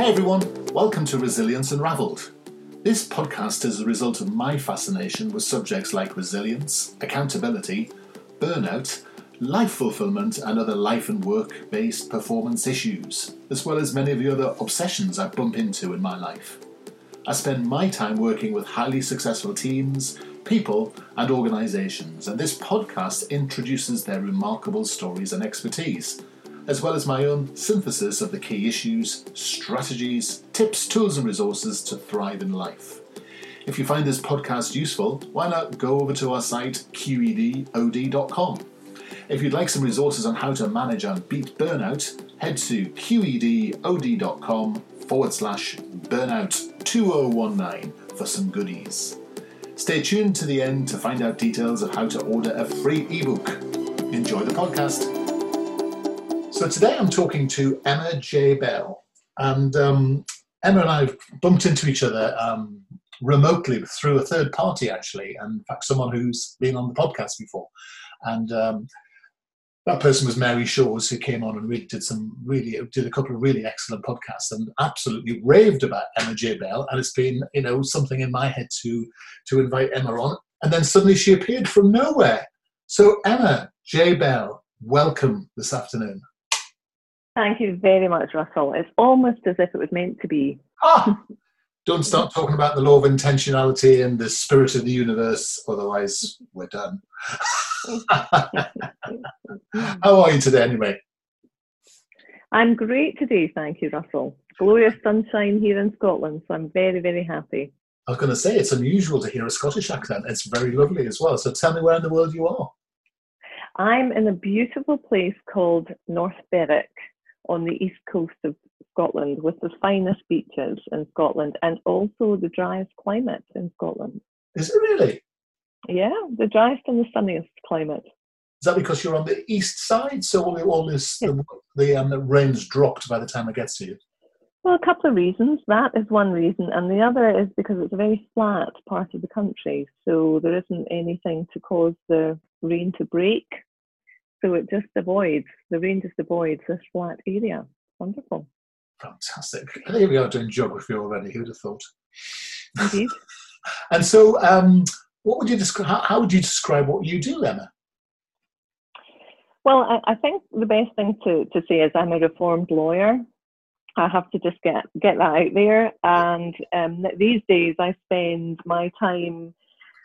Hey everyone, welcome to Resilience Unraveled. This podcast is the result of my fascination with subjects like resilience, accountability, burnout, life fulfillment and other life and work-based performance issues, as well as many of the other obsessions I bump into in my life. I spend my time working with highly successful teams, people and organisations, and this podcast introduces their remarkable stories and expertise, as well as my own synthesis of the key issues, strategies, tips, tools and resources to thrive in life. If you find this podcast useful, why not go over to our site qedod.com. If you'd like some resources on how to manage and beat burnout, head to qedod.com/burnout2019 for some goodies. Stay tuned to the end to find out details of how to order a free ebook. Enjoy the podcast. So today I'm talking to Emma J. Bell, and Emma and I have bumped into each other remotely through a third party, actually, and in fact someone who's been on the podcast before, and that person was Mary Shores, who came on and did a couple of really excellent podcasts and absolutely raved about Emma J. Bell, and it's been something in my head to invite Emma on, and then suddenly she appeared from nowhere. So Emma J. Bell, welcome this afternoon. Thank you very much, Russell. It's almost as if it was meant to be. Don't start talking about the law of intentionality and the spirit of the universe, otherwise we're done. How are you today, anyway? I'm great today, thank you, Russell. Glorious sunshine here in Scotland, so I'm very, very happy. I was going to say, it's unusual to hear a Scottish accent. It's very lovely as well. So tell me where in the world you are. I'm in a beautiful place called North Berwick, on the east coast of Scotland, with the finest beaches in Scotland and also the driest climate in Scotland. Is it really? Yeah, the driest and the sunniest climate. Is that because you're on the east side, so the rain's dropped by the time it gets to you? Well, a couple of reasons. That is one reason, and the other is because it's a very flat part of the country, so there isn't anything to cause the rain to break. So it just avoids, the rain just avoids this flat area. Wonderful. Fantastic. Here we are doing geography already. Who would have thought? Indeed. And so, how would you describe what you do, Emma? Well, I think the best thing to say is I'm a reformed lawyer. I have to just get that out there. And these days I spend my time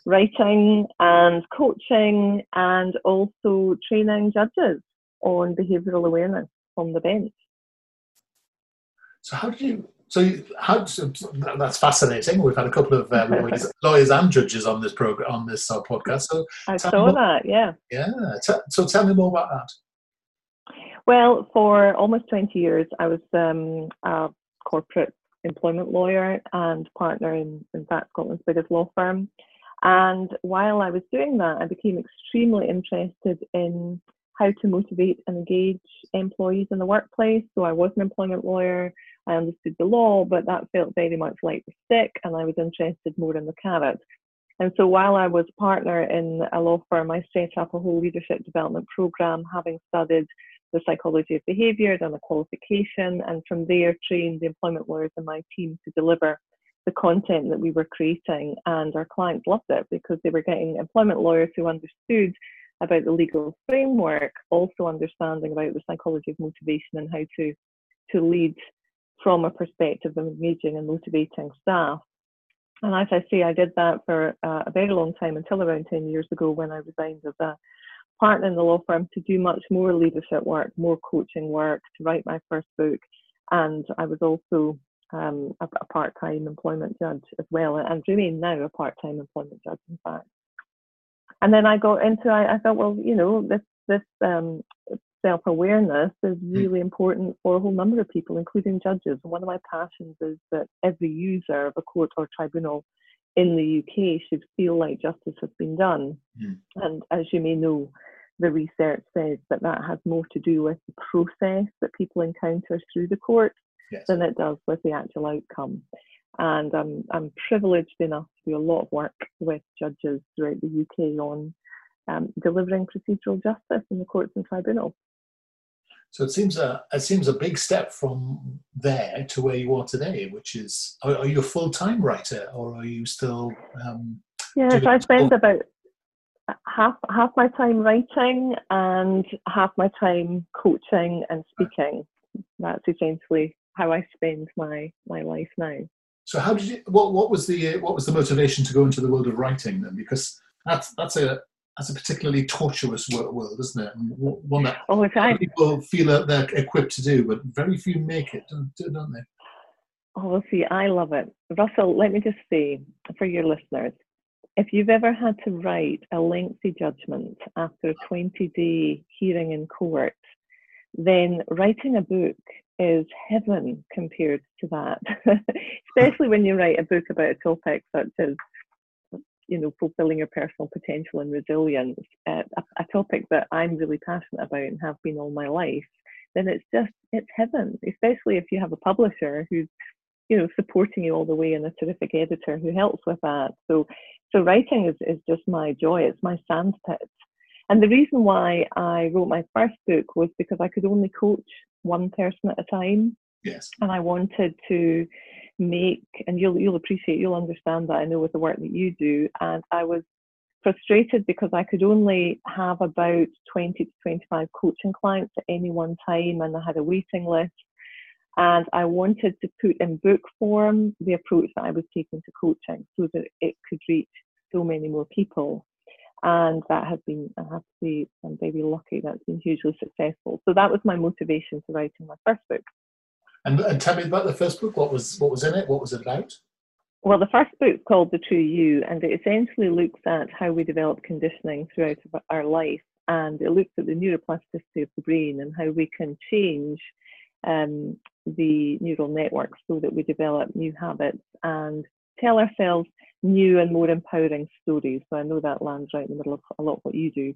writing and coaching and also training judges on behavioural awareness on the bench. That's fascinating. We've had a couple of lawyers and judges on this program, on this podcast. So I saw that, yeah. Yeah. So tell me more about that. Well, for almost 20 years, I was a corporate employment lawyer and partner in fact, Scotland's biggest law firm. And while I was doing that, I became extremely interested in how to motivate and engage employees in the workplace. So I was an employment lawyer, I understood the law, but that felt very much like the stick, and I was interested more in the carrot. And so while I was a partner in a law firm, I set up a whole leadership development program, having studied the psychology of behaviour, done a qualification, and from there trained the employment lawyers in my team to deliver the content that we were creating, and our clients loved it because they were getting employment lawyers who understood about the legal framework, also understanding about the psychology of motivation and how to lead from a perspective of engaging and motivating staff. And as I say, I did that for a very long time until around 10 years ago when I resigned as a partner in the law firm to do much more leadership work, more coaching work, to write my first book. And I was also a part-time employment judge as well, and remain now a part-time employment judge, in fact. And then I got into, I thought, well, this self-awareness is really important for a whole number of people, including judges. And one of my passions is that every user of a court or tribunal in the UK should feel like justice has been done. Mm. And as you may know, the research says that has more to do with the process that people encounter through the court, yes, than it does with the actual outcome. And I'm privileged enough to do a lot of work with judges throughout the UK on delivering procedural justice in the courts and tribunals. So it seems a big step from there to where you are today, which is, are you a full-time writer, or are you still? Yeah, so I spend about half my time writing and half my time coaching and speaking. Right. That's essentially how I spend my life now. So how did you? What was the motivation to go into the world of writing then? Because that's a particularly tortuous world, isn't it? And one that people feel that they're equipped to do, but very few make it, don't they? Oh, see, I love it. Russell, let me just say, for your listeners, if you've ever had to write a lengthy judgment after a 20-day hearing in court, then writing a book is heaven compared to that, especially when you write a book about a topic such as, you know, fulfilling your personal potential and resilience, a topic that I'm really passionate about and have been all my life, then it's heaven, especially if you have a publisher who's, you know, supporting you all the way and a terrific editor who helps with that. So writing is just my joy. It's my sandpit. And the reason why I wrote my first book was because I could only coach one person at a time. Yes. And I wanted to make, and you'll appreciate, you'll understand that, I know, with the work that you do. And I was frustrated because I could only have about 20 to 25 coaching clients at any one time, and I had a waiting list. And I wanted to put in book form the approach that I was taking to coaching so that it could reach so many more people. And that has been, I have to say, I'm very lucky, that's been hugely successful. So that was my motivation to writing my first book. And tell me about the first book. What was in it? What was it about? Well, the first book's called The True You, and it essentially looks at how we develop conditioning throughout our life, and it looks at the neuroplasticity of the brain and how we can change the neural networks so that we develop new habits and tell ourselves new and more empowering stories. So I know that lands right in the middle of a lot of what you do.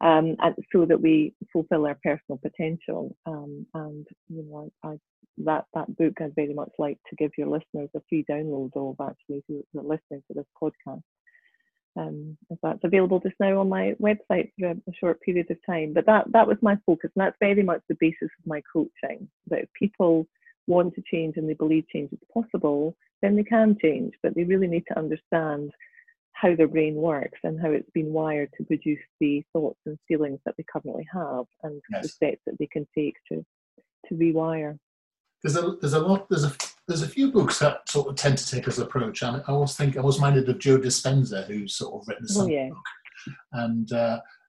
And so that we fulfill our personal potential. And you know, that book I'd very much like to give your listeners a free download of, actually, who are listening to this podcast. If that's available just now on my website for a short period of time. But that was my focus, and that's very much the basis of my coaching, that if people want to change and they believe change is possible, then they can change, but they really need to understand how their brain works and how it's been wired to produce the thoughts and feelings that they currently have, and the steps that they can take to rewire. There's a few books that sort of tend to take this approach, and I was minded of Joe Dispenza, who's sort of written this book. And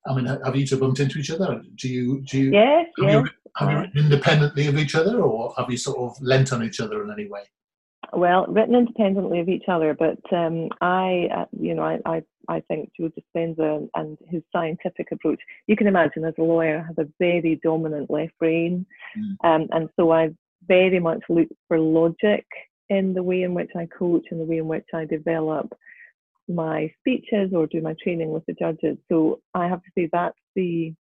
I mean, have you two bumped into each other? Do you? Yes. Have you written independently of each other, or have you sort of lent on each other in any way? Well, written independently of each other, but I think Joe Dispenza and his scientific approach, you can imagine, as a lawyer, I have a very dominant left brain, and so I very much look for logic in the way in which I coach and the way in which I develop my speeches or do my training with the judges. So I have to say that's the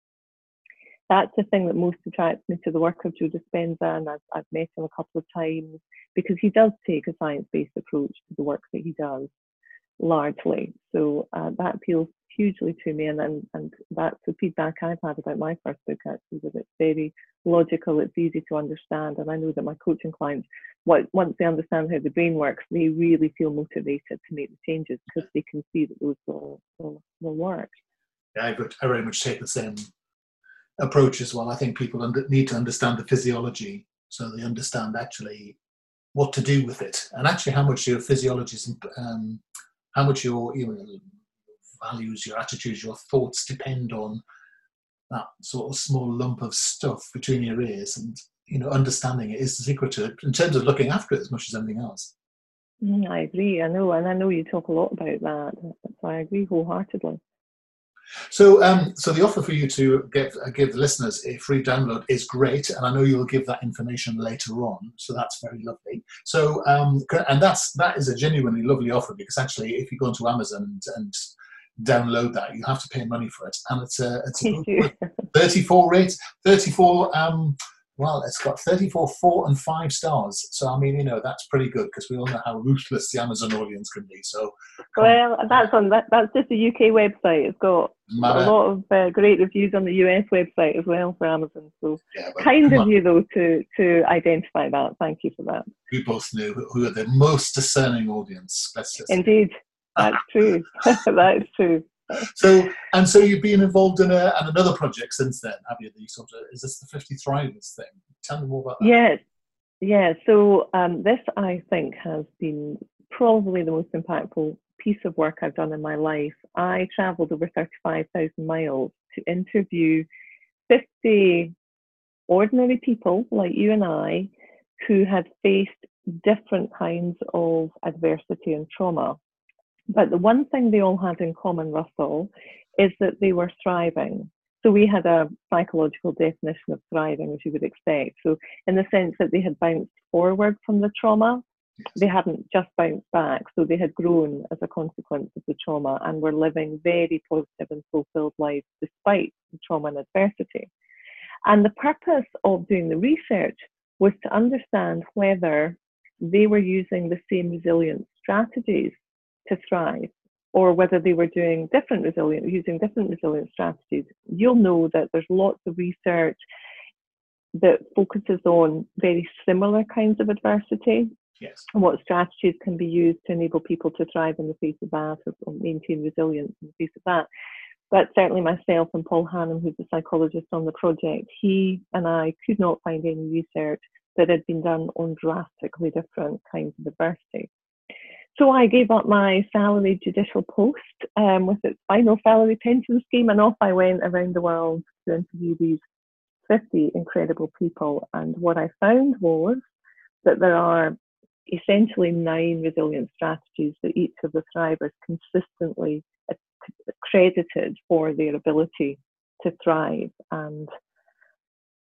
thing that most attracts me to the work of Joe Dispenza, and I've met him a couple of times, because he does take a science-based approach to the work that he does, largely. So that appeals hugely to me, and that's the feedback I've had about my first book, actually, that it's very logical, it's easy to understand, and I know that my coaching clients, once they understand how the brain works, they really feel motivated to make the changes, because they can see that those will work. Yeah, I very much take the same approach as well. I think people need to understand the physiology, so they understand actually what to do with it, and actually how much your physiology is, how much your values, your attitudes, your thoughts depend on that sort of small lump of stuff between your ears, and understanding it is the secret to it in terms of looking after it as much as anything else. I agree. I know you talk a lot about that, so I agree wholeheartedly. So the offer for you to give the listeners a free download is great, and I know you'll give that information later on, so that's very lovely. So and that is a genuinely lovely offer, because actually if you go onto Amazon and download that, you have to pay money for it, and it's a 34 rate 34 Well, it's got 34 4- and 5- stars. So, I mean, you know, that's pretty good because we all know how ruthless the Amazon audience can be. So, well, that's just the UK website. It's got a lot of great reviews on the US website as well for Amazon. So, yeah, kind of you, though, to identify that. Thank you for that. We both knew who are the most discerning audience. Indeed. That's true. That's true. So you've been involved in another project since then, have you? Is this the 50 Thrivers thing? Tell me more about that. Yeah. So this, I think, has been probably the most impactful piece of work I've done in my life. I travelled over 35,000 miles to interview 50 ordinary people like you and I who had faced different kinds of adversity and trauma. But the one thing they all had in common, Russell, is that they were thriving. So we had a psychological definition of thriving, as you would expect. So in the sense that they had bounced forward from the trauma, they hadn't just bounced back. So they had grown as a consequence of the trauma and were living very positive and fulfilled lives despite the trauma and adversity. And the purpose of doing the research was to understand whether they were using the same resilience strategies to thrive, or whether they were doing using different resilience strategies. You'll know that there's lots of research that focuses on very similar kinds of adversity. Yes. And what strategies can be used to enable people to thrive in the face of that, or maintain resilience in the face of that. But certainly myself and Paul Hannum, who's the psychologist on the project, he and I could not find any research that had been done on drastically different kinds of adversity. So I gave up my salaried judicial post with its final salary pension scheme, and off I went around the world to interview these 50 incredible people. And what I found was that there are essentially 9 resilience strategies that each of the thrivers consistently credited for their ability to thrive.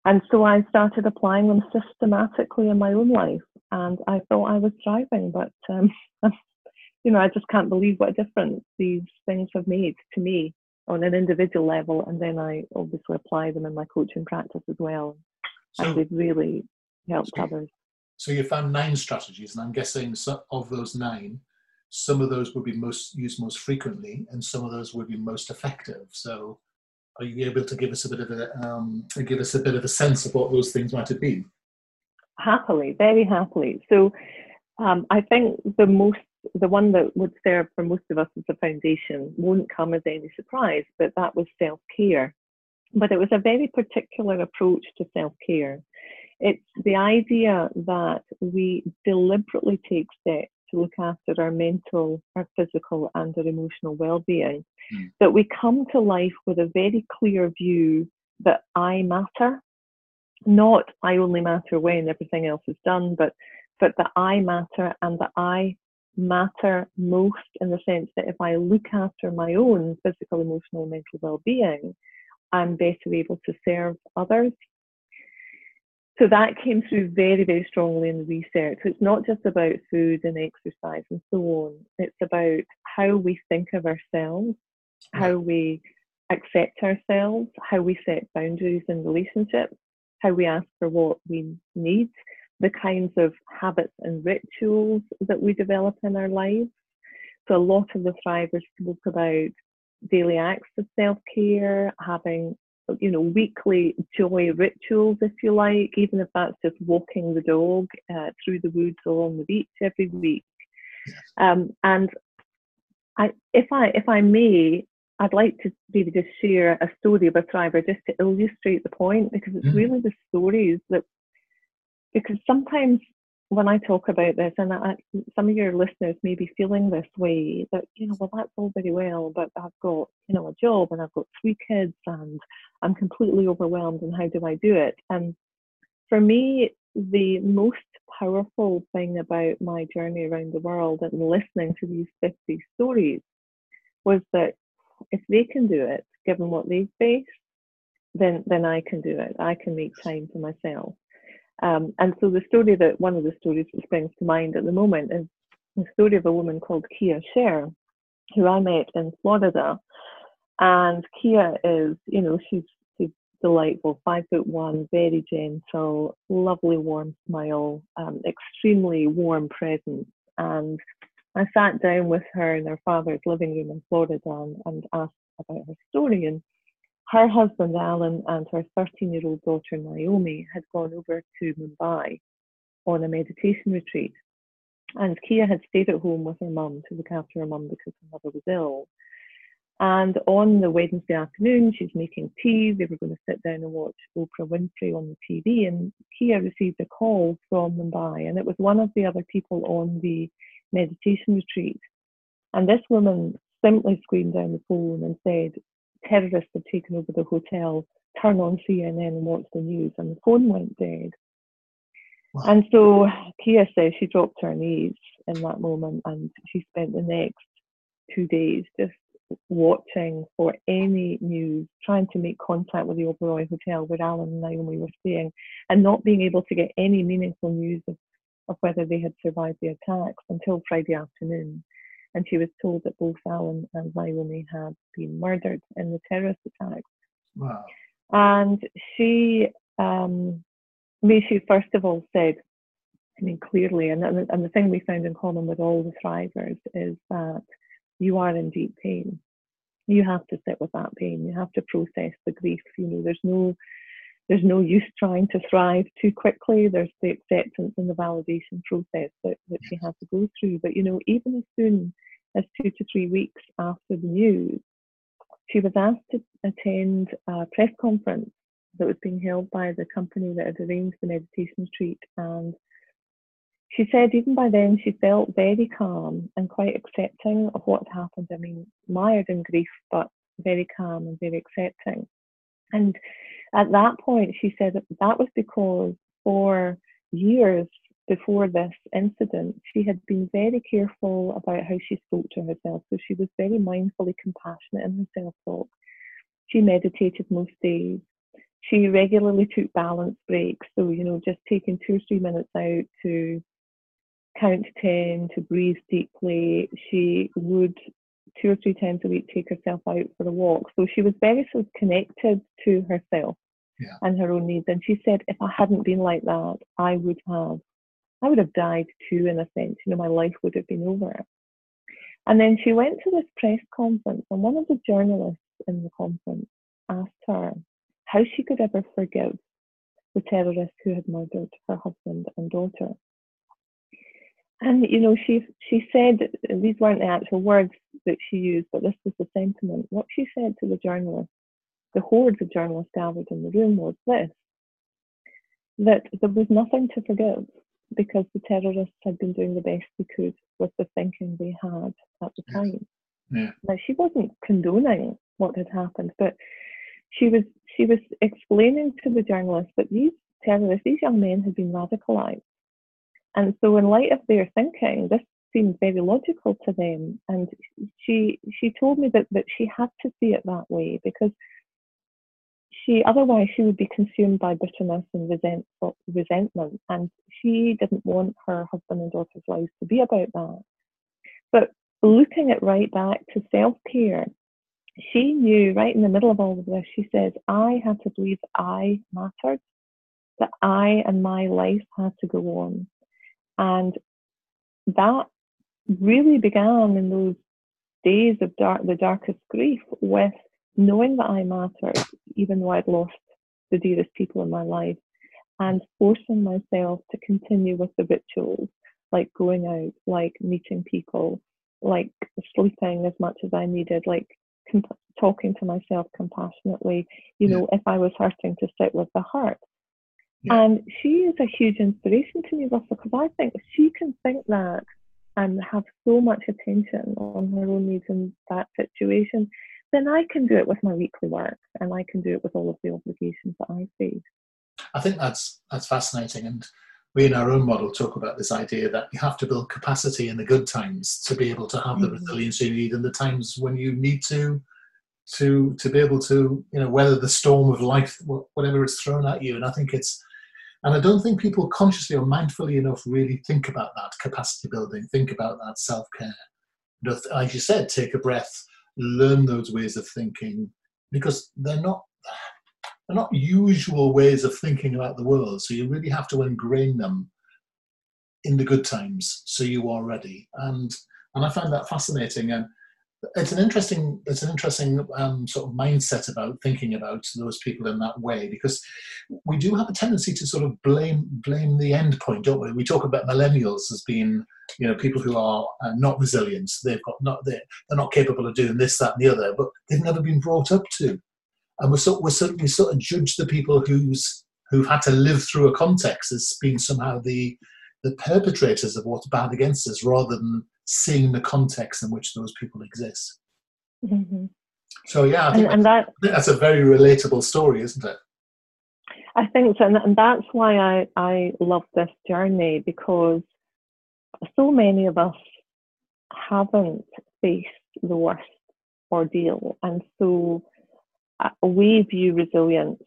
And so I started applying them systematically in my own life. And I thought I was thriving, but you know, I just can't believe what a difference these things have made to me on an individual level. And then I obviously apply them in my coaching practice as well, and they've really helped others. So you found 9 strategies, and I'm guessing of those 9, some of those would be used most frequently, and some of those would be most effective. So, are you able to give us a bit of a sense of what those things might have been? Happily, very happily. So I think the one that would serve for most of us as a foundation won't come as any surprise, but that was self-care. But it was a very particular approach to self-care. It's the idea that we deliberately take steps to look after our mental, our physical and our emotional well-being, that we come to life with a very clear view that I matter. Not I only matter when everything else is done, but that I matter, and that I matter most in the sense that if I look after my own physical, emotional, mental well-being, I'm better able to serve others. So that came through very, very strongly in the research. It's not just about food and exercise and so on. It's about how we think of ourselves, how we accept ourselves, how we set boundaries in relationships, how we ask for what we need, the kinds of habits and rituals that we develop in our lives. So a lot of the thrivers spoke about daily acts of self-care, having, you know, weekly joy rituals, if you like, even if that's just walking the dog through the woods along the beach every week. And if I may, I'd like to maybe just share a story of a thriver just to illustrate the point, because it's really the stories that, because sometimes when I talk about this, and some of your listeners may be feeling this way, that, you know, well, that's all very well, but I've got, you know, a job and I've got 3 kids and I'm completely overwhelmed, and how do I do it? And for me, the most powerful thing about my journey around the world and listening to these 50 stories was that if they can do it, given what they face, then I can do it. I can make time for myself. And so one of the stories that springs to mind at the moment is the story of a woman called Kia Sher, who I met in Florida. And Kia is, you know, she's delightful, 5'1", very gentle, lovely warm smile, extremely warm presence. And I sat down with her in her father's living room in Florida and asked about her story. And her husband, Alan, and her 13-year-old daughter, Naomi, had gone over to Mumbai on a meditation retreat. And Kia had stayed at home with her mum to look after her mum because her mother was ill. And on the Wednesday afternoon, she's making tea. They were going to sit down and watch Oprah Winfrey on the TV. And Kia received a call from Mumbai. And it was one of the other people on the meditation retreat. And this woman simply screamed down the phone and said, terrorists have taken over the hotel, turn on CNN and watch the news. And the phone went dead. Wow. And so Kia says she dropped to her knees in that moment, and she spent the next 2 days just watching for any news, trying to make contact with the Oberoi Hotel where Alan and Naomi were staying, and not being able to get any meaningful news of whether they had survived the attacks until Friday afternoon. And she was told that both Alan and Naomi had been murdered in the terrorist attacks. Wow. And she, she first of all said, I mean, clearly, and the thing we found in common with all the Thrivers is that you are in deep pain. You have to sit with that pain. You have to process the grief. You know, there's no use trying to thrive too quickly. There's the acceptance and the validation process that she had to go through. But, you know, even as soon as 2 to 3 weeks after the news, she was asked to attend a press conference that was being held by the company that had arranged the meditation retreat. And she said even by then she felt very calm and quite accepting of what happened. I mean, mired in grief, but very calm and very accepting. And at that point, she said that was because for years before this incident, she had been very careful about how she spoke to herself. So she was very mindfully compassionate in her self-talk. She meditated most days. She regularly took balance breaks. So, you know, just taking 2 or 3 minutes out to count to 10, to breathe deeply. She would 2 or 3 times a week take herself out for a walk. So she was very sort of connected to herself and her own needs. And she said, if I hadn't been like that, I would have died too, in a sense. You know, my life would have been over. And then she went to this press conference, and one of the journalists in the conference asked her how she could ever forgive the terrorists who had murdered her husband and daughter. And, you know, she said, and these weren't the actual words that she used, but this was the sentiment. What she said to the journalist, the hordes of journalists gathered in the room, was this: that there was nothing to forgive because the terrorists had been doing the best they could with the thinking they had at the time. Yeah. Now, she wasn't condoning what had happened, but she was explaining to the journalist that these terrorists, these young men, had been radicalized. And so in light of their thinking, this seemed very logical to them. And she told me that she had to see it that way because otherwise she would be consumed by bitterness and resentment. And she didn't want her husband and daughter's lives to be about that. But looking it right back to self-care, she knew right in the middle of all of this, she said, I had to believe I mattered, that I and my life had to go on. And that really began in those days of the darkest grief, with knowing that I mattered, even though I'd lost the dearest people in my life, and forcing myself to continue with the rituals, like going out, like meeting people, like sleeping as much as I needed, like talking to myself compassionately, you know, if I was hurting, to sit with the hurt. Yeah. And she is a huge inspiration to me, Russell, because I think she can think that and have so much attention on her own needs in that situation, then I can do it with my weekly work, and I can do it with all of the obligations that I face. I think that's fascinating. And we in our own model talk about this idea that you have to build capacity in the good times to be able to have the resilience you need in the times when you need to be able to, you know, weather the storm of life, whatever is thrown at you. And I think and I don't think people consciously or mindfully enough really think about that capacity building, think about that self-care. As you said, take a breath, learn those ways of thinking, because they're not are not usual ways of thinking about the world. So you really have to ingrain them in the good times, so you are ready. And I find that fascinating. And it's an interesting sort of mindset about thinking about those people in that way, because we do have a tendency to sort of blame the end point, don't we? We talk about millennials as being, you know, people who are not resilient. They're not capable of doing this, that, and the other, but they've never been brought up to. And we sort of judge the people who've had to live through a context as being somehow the perpetrators of what's bad against us, rather than seeing the context in which those people exist. Mm-hmm. So yeah, I think that's a very relatable story, isn't it? I think so, and that's why I love this journey, because so many of us haven't faced the worst ordeal, and so we view resilience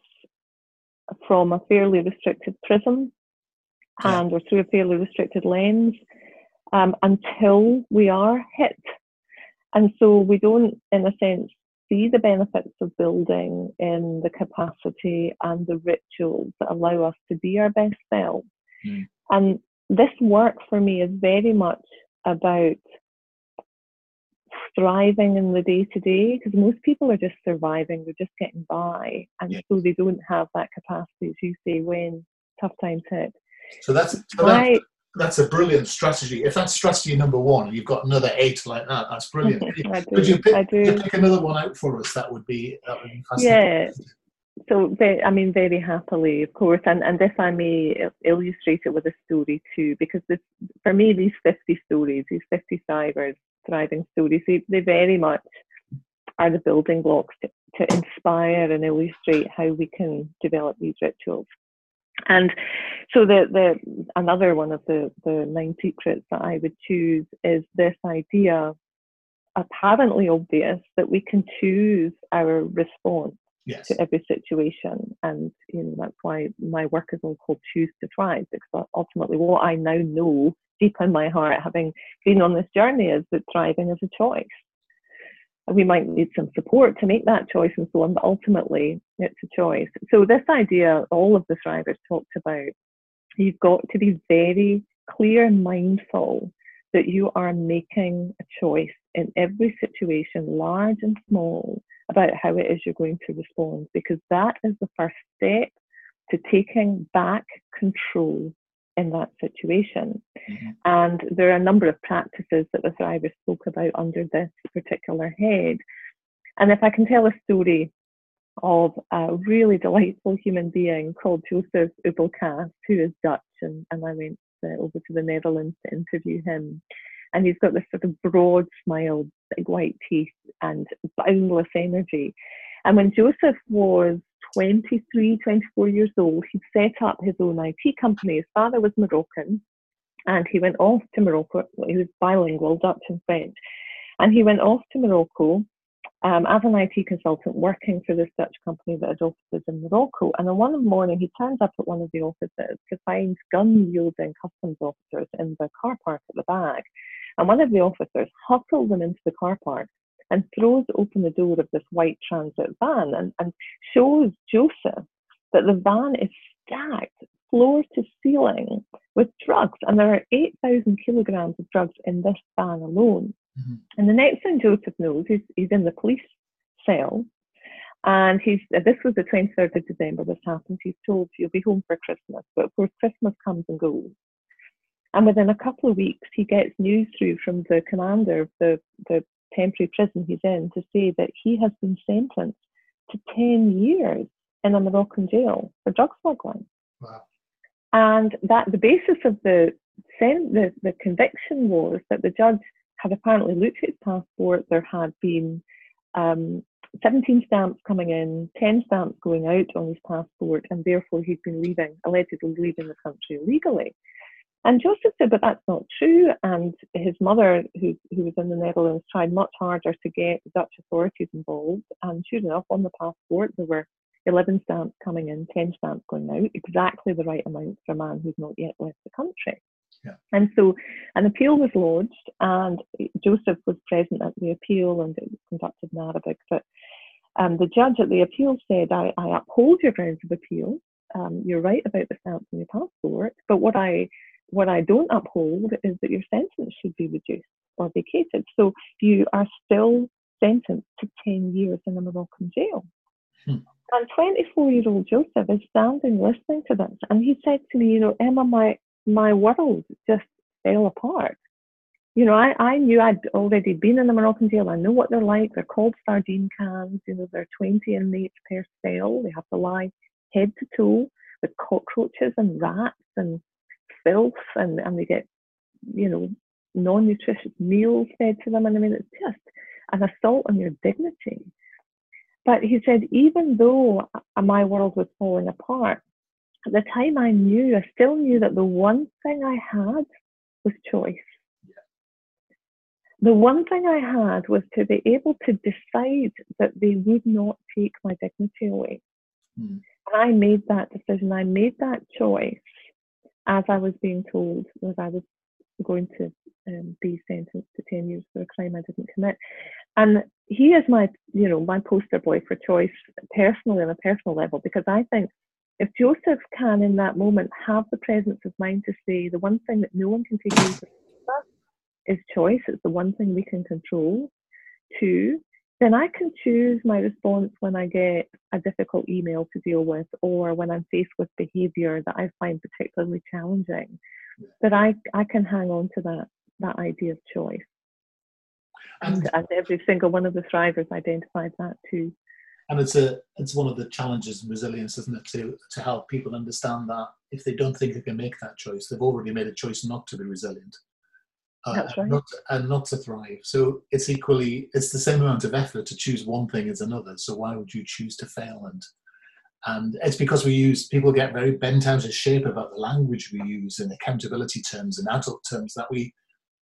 from a fairly restricted prism, and or through a fairly restricted lens, until we are hit. And so we don't, in a sense, see the benefits of building in the capacity and the rituals that allow us to be our best selves. Mm. And this work for me is very much about thriving in the day-to-day, because most people are just surviving, they're just getting by. And so they don't have that capacity, as you say, when tough times hit. So that's a brilliant strategy. If that's strategy number one, you've got another 8 like that. That's brilliant. Could you pick another one out for us? That would be fascinating. Yeah. So very happily, of course. And if I may illustrate it with a story too, because this, for me, these 50 stories, these 50 thriving stories, they very much are the building blocks to inspire and illustrate how we can develop these rituals. And so the another one of the 9 secrets that I would choose is this idea, apparently obvious, that we can choose our response to every situation. And you know, that's why my work is all called Choose to Thrive, because ultimately what I now know deep in my heart, having been on this journey, is that thriving is a choice. We might need some support to make that choice and so on, but ultimately it's a choice. So this idea, all of the thrivers talked about, you've got to be very clear and mindful that you are making a choice in every situation, large and small, about how it is you're going to respond, because that is the first step to taking back control in that situation. Mm-hmm. And there are a number of practices that the thrivers spoke about under this particular head. And if I can tell a story of a really delightful human being called Joseph Ubelkast, who is Dutch, and I went over to the Netherlands to interview him. And he's got this sort of broad smile, big white teeth, and boundless energy. And when Joseph was 23, 24 years old, he'd set up his own IT company. His father was Moroccan, and he went off to Morocco. He was bilingual, Dutch and French. And he went off to Morocco as an IT consultant, working for this Dutch company that had offices in Morocco. And on one morning, he turned up at one of the offices to find gun-wielding customs officers in the car park at the back. And one of the officers hustled them into the car park and throws open the door of this white transit van and shows Joseph that the van is stacked floor to ceiling with drugs. And there are 8,000 kilograms of drugs in this van alone. Mm-hmm. And the next thing Joseph knows, he's in the police cell. And this was the 23rd of December this happened. He's told, you'll be home for Christmas. But of course, Christmas comes and goes. And within a couple of weeks, he gets news through from the commander of the temporary prison he's in to say that he has been sentenced to 10 years in a Moroccan jail for drug smuggling. Wow. And that the basis of the conviction was that the judge had apparently looked at his passport. There had been 17 stamps coming in, 10 stamps going out on his passport, and therefore he'd been allegedly leaving the country illegally. And Joseph said, but that's not true. And his mother, who was in the Netherlands, tried much harder to get the Dutch authorities involved. And sure enough, on the passport, there were 11 stamps coming in, 10 stamps going out, exactly the right amount for a man who's not yet left the country. Yeah. And so an appeal was lodged, and Joseph was present at the appeal, and it was conducted in Arabic. But The judge at the appeal said, I uphold your grounds of appeal. You're right about the stamps on your passport, but what I don't uphold is that your sentence should be reduced or vacated. So you are still sentenced to 10 years in a Moroccan jail. Hmm. And 24-year-old Joseph is standing listening to this, and he said to me, Emma, my world just fell apart. I knew I'd already been in the Moroccan jail. I know what they're like. They're called sardine cans. They're 20 inmates per cell. They have to lie head to toe with cockroaches and rats and filth, and they get, non-nutritious meals fed to them. And I mean, it's just an assault on your dignity. But he said, even though my world was falling apart, at the time I still knew that the one thing I had was choice. The one thing I had was to be able to decide that they would not take my dignity away. Mm. And I made that decision. I made that choice as I was being told that I was going to be sentenced to 10 years for a crime I didn't commit. And he is my poster boy for choice personally, on a personal level, because I think if Joseph can in that moment have the presence of mind to say the one thing that no one can take away from us is choice, it's the one thing we can control. 2, then I can choose my response when I get a difficult email to deal with, or when I'm faced with behaviour that I find particularly challenging, that I can hang on to that idea of choice. And every single one of the thrivers identified that too. And it's one of the challenges in resilience, isn't it, to help people understand that if they don't think they can make that choice, they've already made a choice not to be resilient. That's right. and not to thrive. So it's the same amount of effort to choose one thing as another. So why would you choose to fail? And it's because people get very bent out of shape about the language we use in accountability terms and adult terms, that we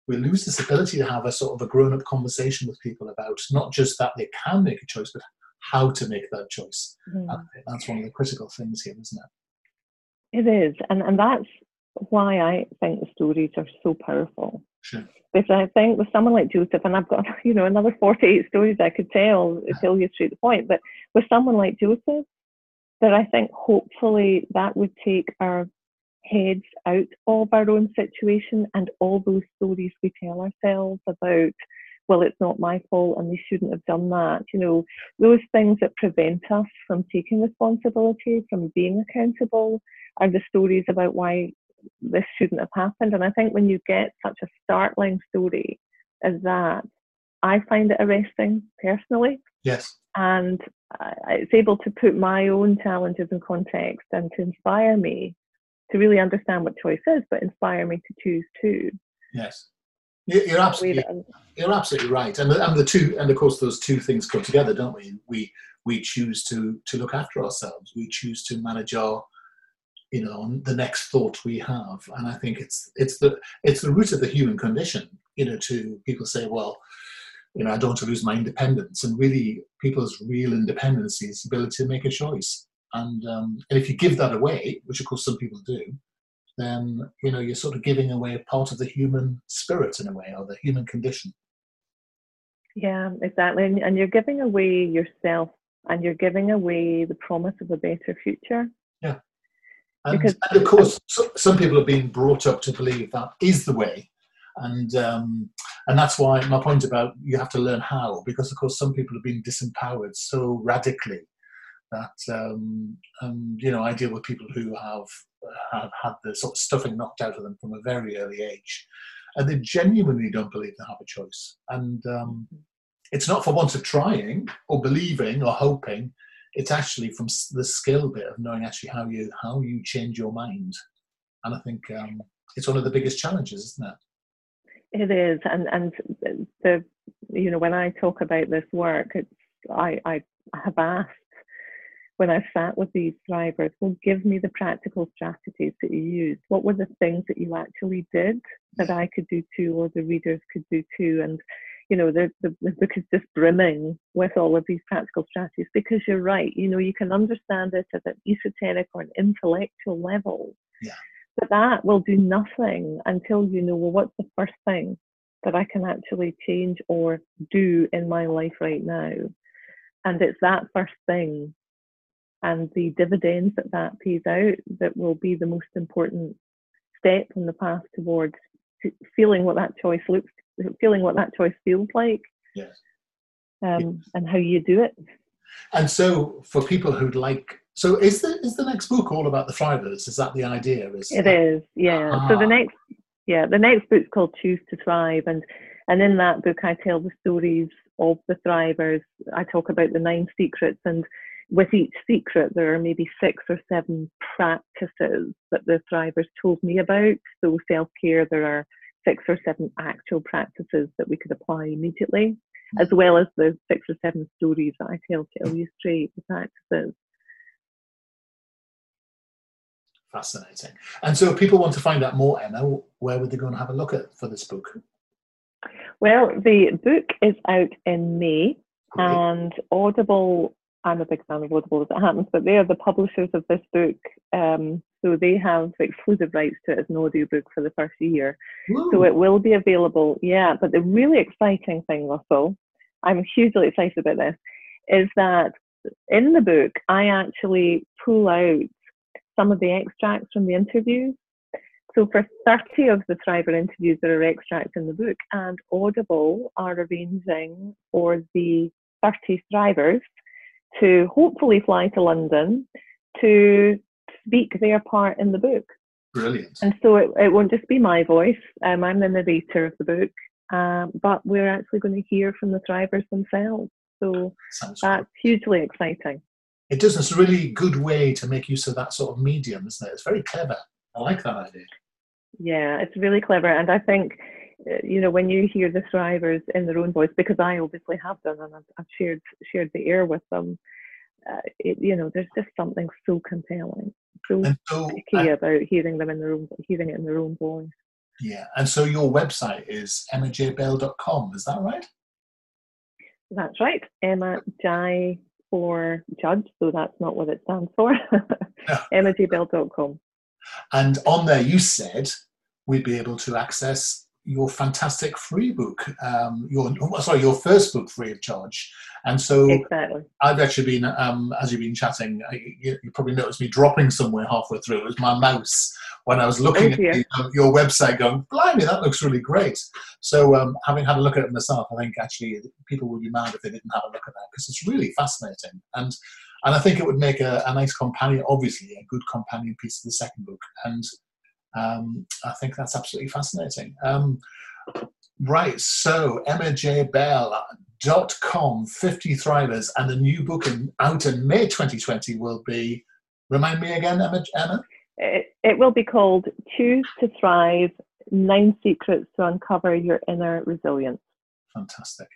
lose this ability to have a sort of a grown-up conversation with people about not just that they can make a choice, but how to make that choice. Mm. And that's one of the critical things here, isn't it? It is, and that's why I think the stories are so powerful. Sure. Because I think with someone like Joseph, and I've got another 48 stories I could tell you straight to the point, but with someone like Joseph, that I think hopefully that would take our heads out of our own situation and all those stories we tell ourselves about, well, it's not my fault and they shouldn't have done that. Those things that prevent us from taking responsibility, from being accountable, are the stories about why this shouldn't have happened. And I think when you get such a startling story as that, I find it arresting personally. Yes. And it's able to put my own challenges in context and to inspire me to really understand what choice is, but inspire me to choose too. Yes. You're absolutely right. And of course those two things go together, don't we? We choose to look after ourselves. We choose to manage our the next thought we have, and I think it's the root of the human condition. To people say, well, I don't want to lose my independence, and really, people's real independence is the ability to make a choice. And if you give that away, which of course some people do, then you're sort of giving away a part of the human spirit in a way, or the human condition. Yeah, exactly. And you're giving away yourself, and you're giving away the promise of a better future. Yeah. And of course, some people have been brought up to believe that is the way, and that's why my point about you have to learn how, because of course some people have been disempowered so radically that I deal with people who have had the sort of stuffing knocked out of them from a very early age, and they genuinely don't believe they have a choice, and it's not for want of trying or believing or hoping. It's actually from the skill bit of knowing actually how you change your mind. And I think it's one of the biggest challenges, isn't it? It is. And the, when I talk about this work, I have asked when I've sat with these thrivers, well, give me the practical strategies that you used. What were the things that you actually did that I could do too, or the readers could do too? And the book is just brimming with all of these practical strategies, because you're right, you can understand it at an esoteric or an intellectual level. Yeah. But that will do nothing until what's the first thing that I can actually change or do in my life right now? And it's that first thing and the dividends that that pays out that will be the most important step on the path towards feeling what that choice feels like. Yes. And how you do it. And so for people who'd like, so is the next book all about the thrivers? Is that the idea? It is. Yeah. Ah. So the next book's called Choose to Thrive. And in that book, I tell the stories of the thrivers. I talk about the 9 secrets, and with each secret, there are maybe 6 or 7 practices that the thrivers told me about. So self-care, there are 6 or 7 actual practices that we could apply immediately, as well as the 6 or 7 stories that I tell to illustrate the practices. Fascinating. And so if people want to find out more, Emma, where would they go and have a look at for this book? Well, the book is out in May, and Audible, I'm a big fan of Audible as it happens, but they are the publishers of this book. So they have exclusive rights to it as an audiobook for the first year. Ooh. So it will be available. Yeah, but the really exciting thing, Russell, I'm hugely excited about this, is that in the book, I actually pull out some of the extracts from the interviews. So for 30 of the Thriver interviews, there are extracts in the book, and Audible are arranging for the 30 Thrivers to hopefully fly to London to speak their part in the book. Brilliant. And so it won't just be my voice. I'm the narrator of the book, but we're actually going to hear from the Thrivers themselves. So that's hugely exciting. It does. It's a really good way to make use of that sort of medium, isn't it? It's very clever. I like that idea. Yeah, it's really clever. And I think, when you hear the Thrivers in their own voice, because I obviously have done, and I've shared the air with them, there's just something so compelling, so sticky about hearing them in their own, hearing it in their own voice. Yeah, and so your website is emmajbell.com, is that right? That's right, Emma J. for Judge, so that's not what it stands for, emmajbell.com. And on there, you said we'd be able to access your fantastic free book, your first book free of charge. And so exactly. I've actually been, as you've been chatting, you probably noticed me dropping somewhere halfway through. It was my mouse when I was looking at your website going, blimey, that looks really great. So having had a look at it myself, I think actually people would be mad if they didn't have a look at that, because it's really fascinating. And I think it would make a nice companion, obviously a good companion piece to the second book. And I think that's absolutely fascinating. Right, so emmajbell.com, 50 Thrivers, and the new book out in May 2020 will be, remind me again, Emma? It will be called Choose to Thrive, 9 Secrets to Uncover Your Inner Resilience. Fantastic.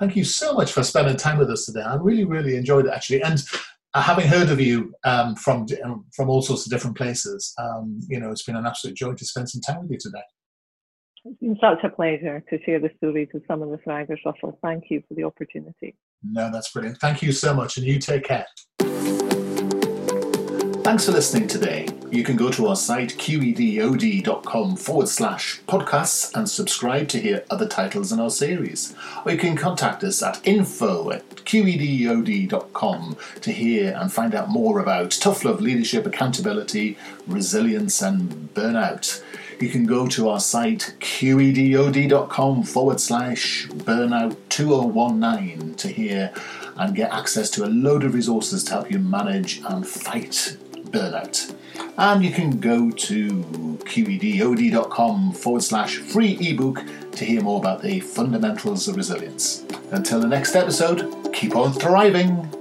Thank you so much for spending time with us today. I really, really enjoyed it, actually. And having heard of you from all sorts of different places, it's been an absolute joy to spend some time with you today. It's been such a pleasure to share the stories of some of the Thrivers, Russell. Thank you for the opportunity. No, that's brilliant. Thank you so much, and you take care. Thanks for listening today. You can go to our site qedod.com/podcasts and subscribe to hear other titles in our series. Or you can contact us at info@qedod.com to hear and find out more about tough love, leadership, accountability, resilience and burnout. You can go to our site qedod.com/burnout2019 to hear and get access to a load of resources to help you manage and fight burnout. And you can go to qedod.com/free ebook to hear more about the fundamentals of resilience. Until the next episode, keep on thriving.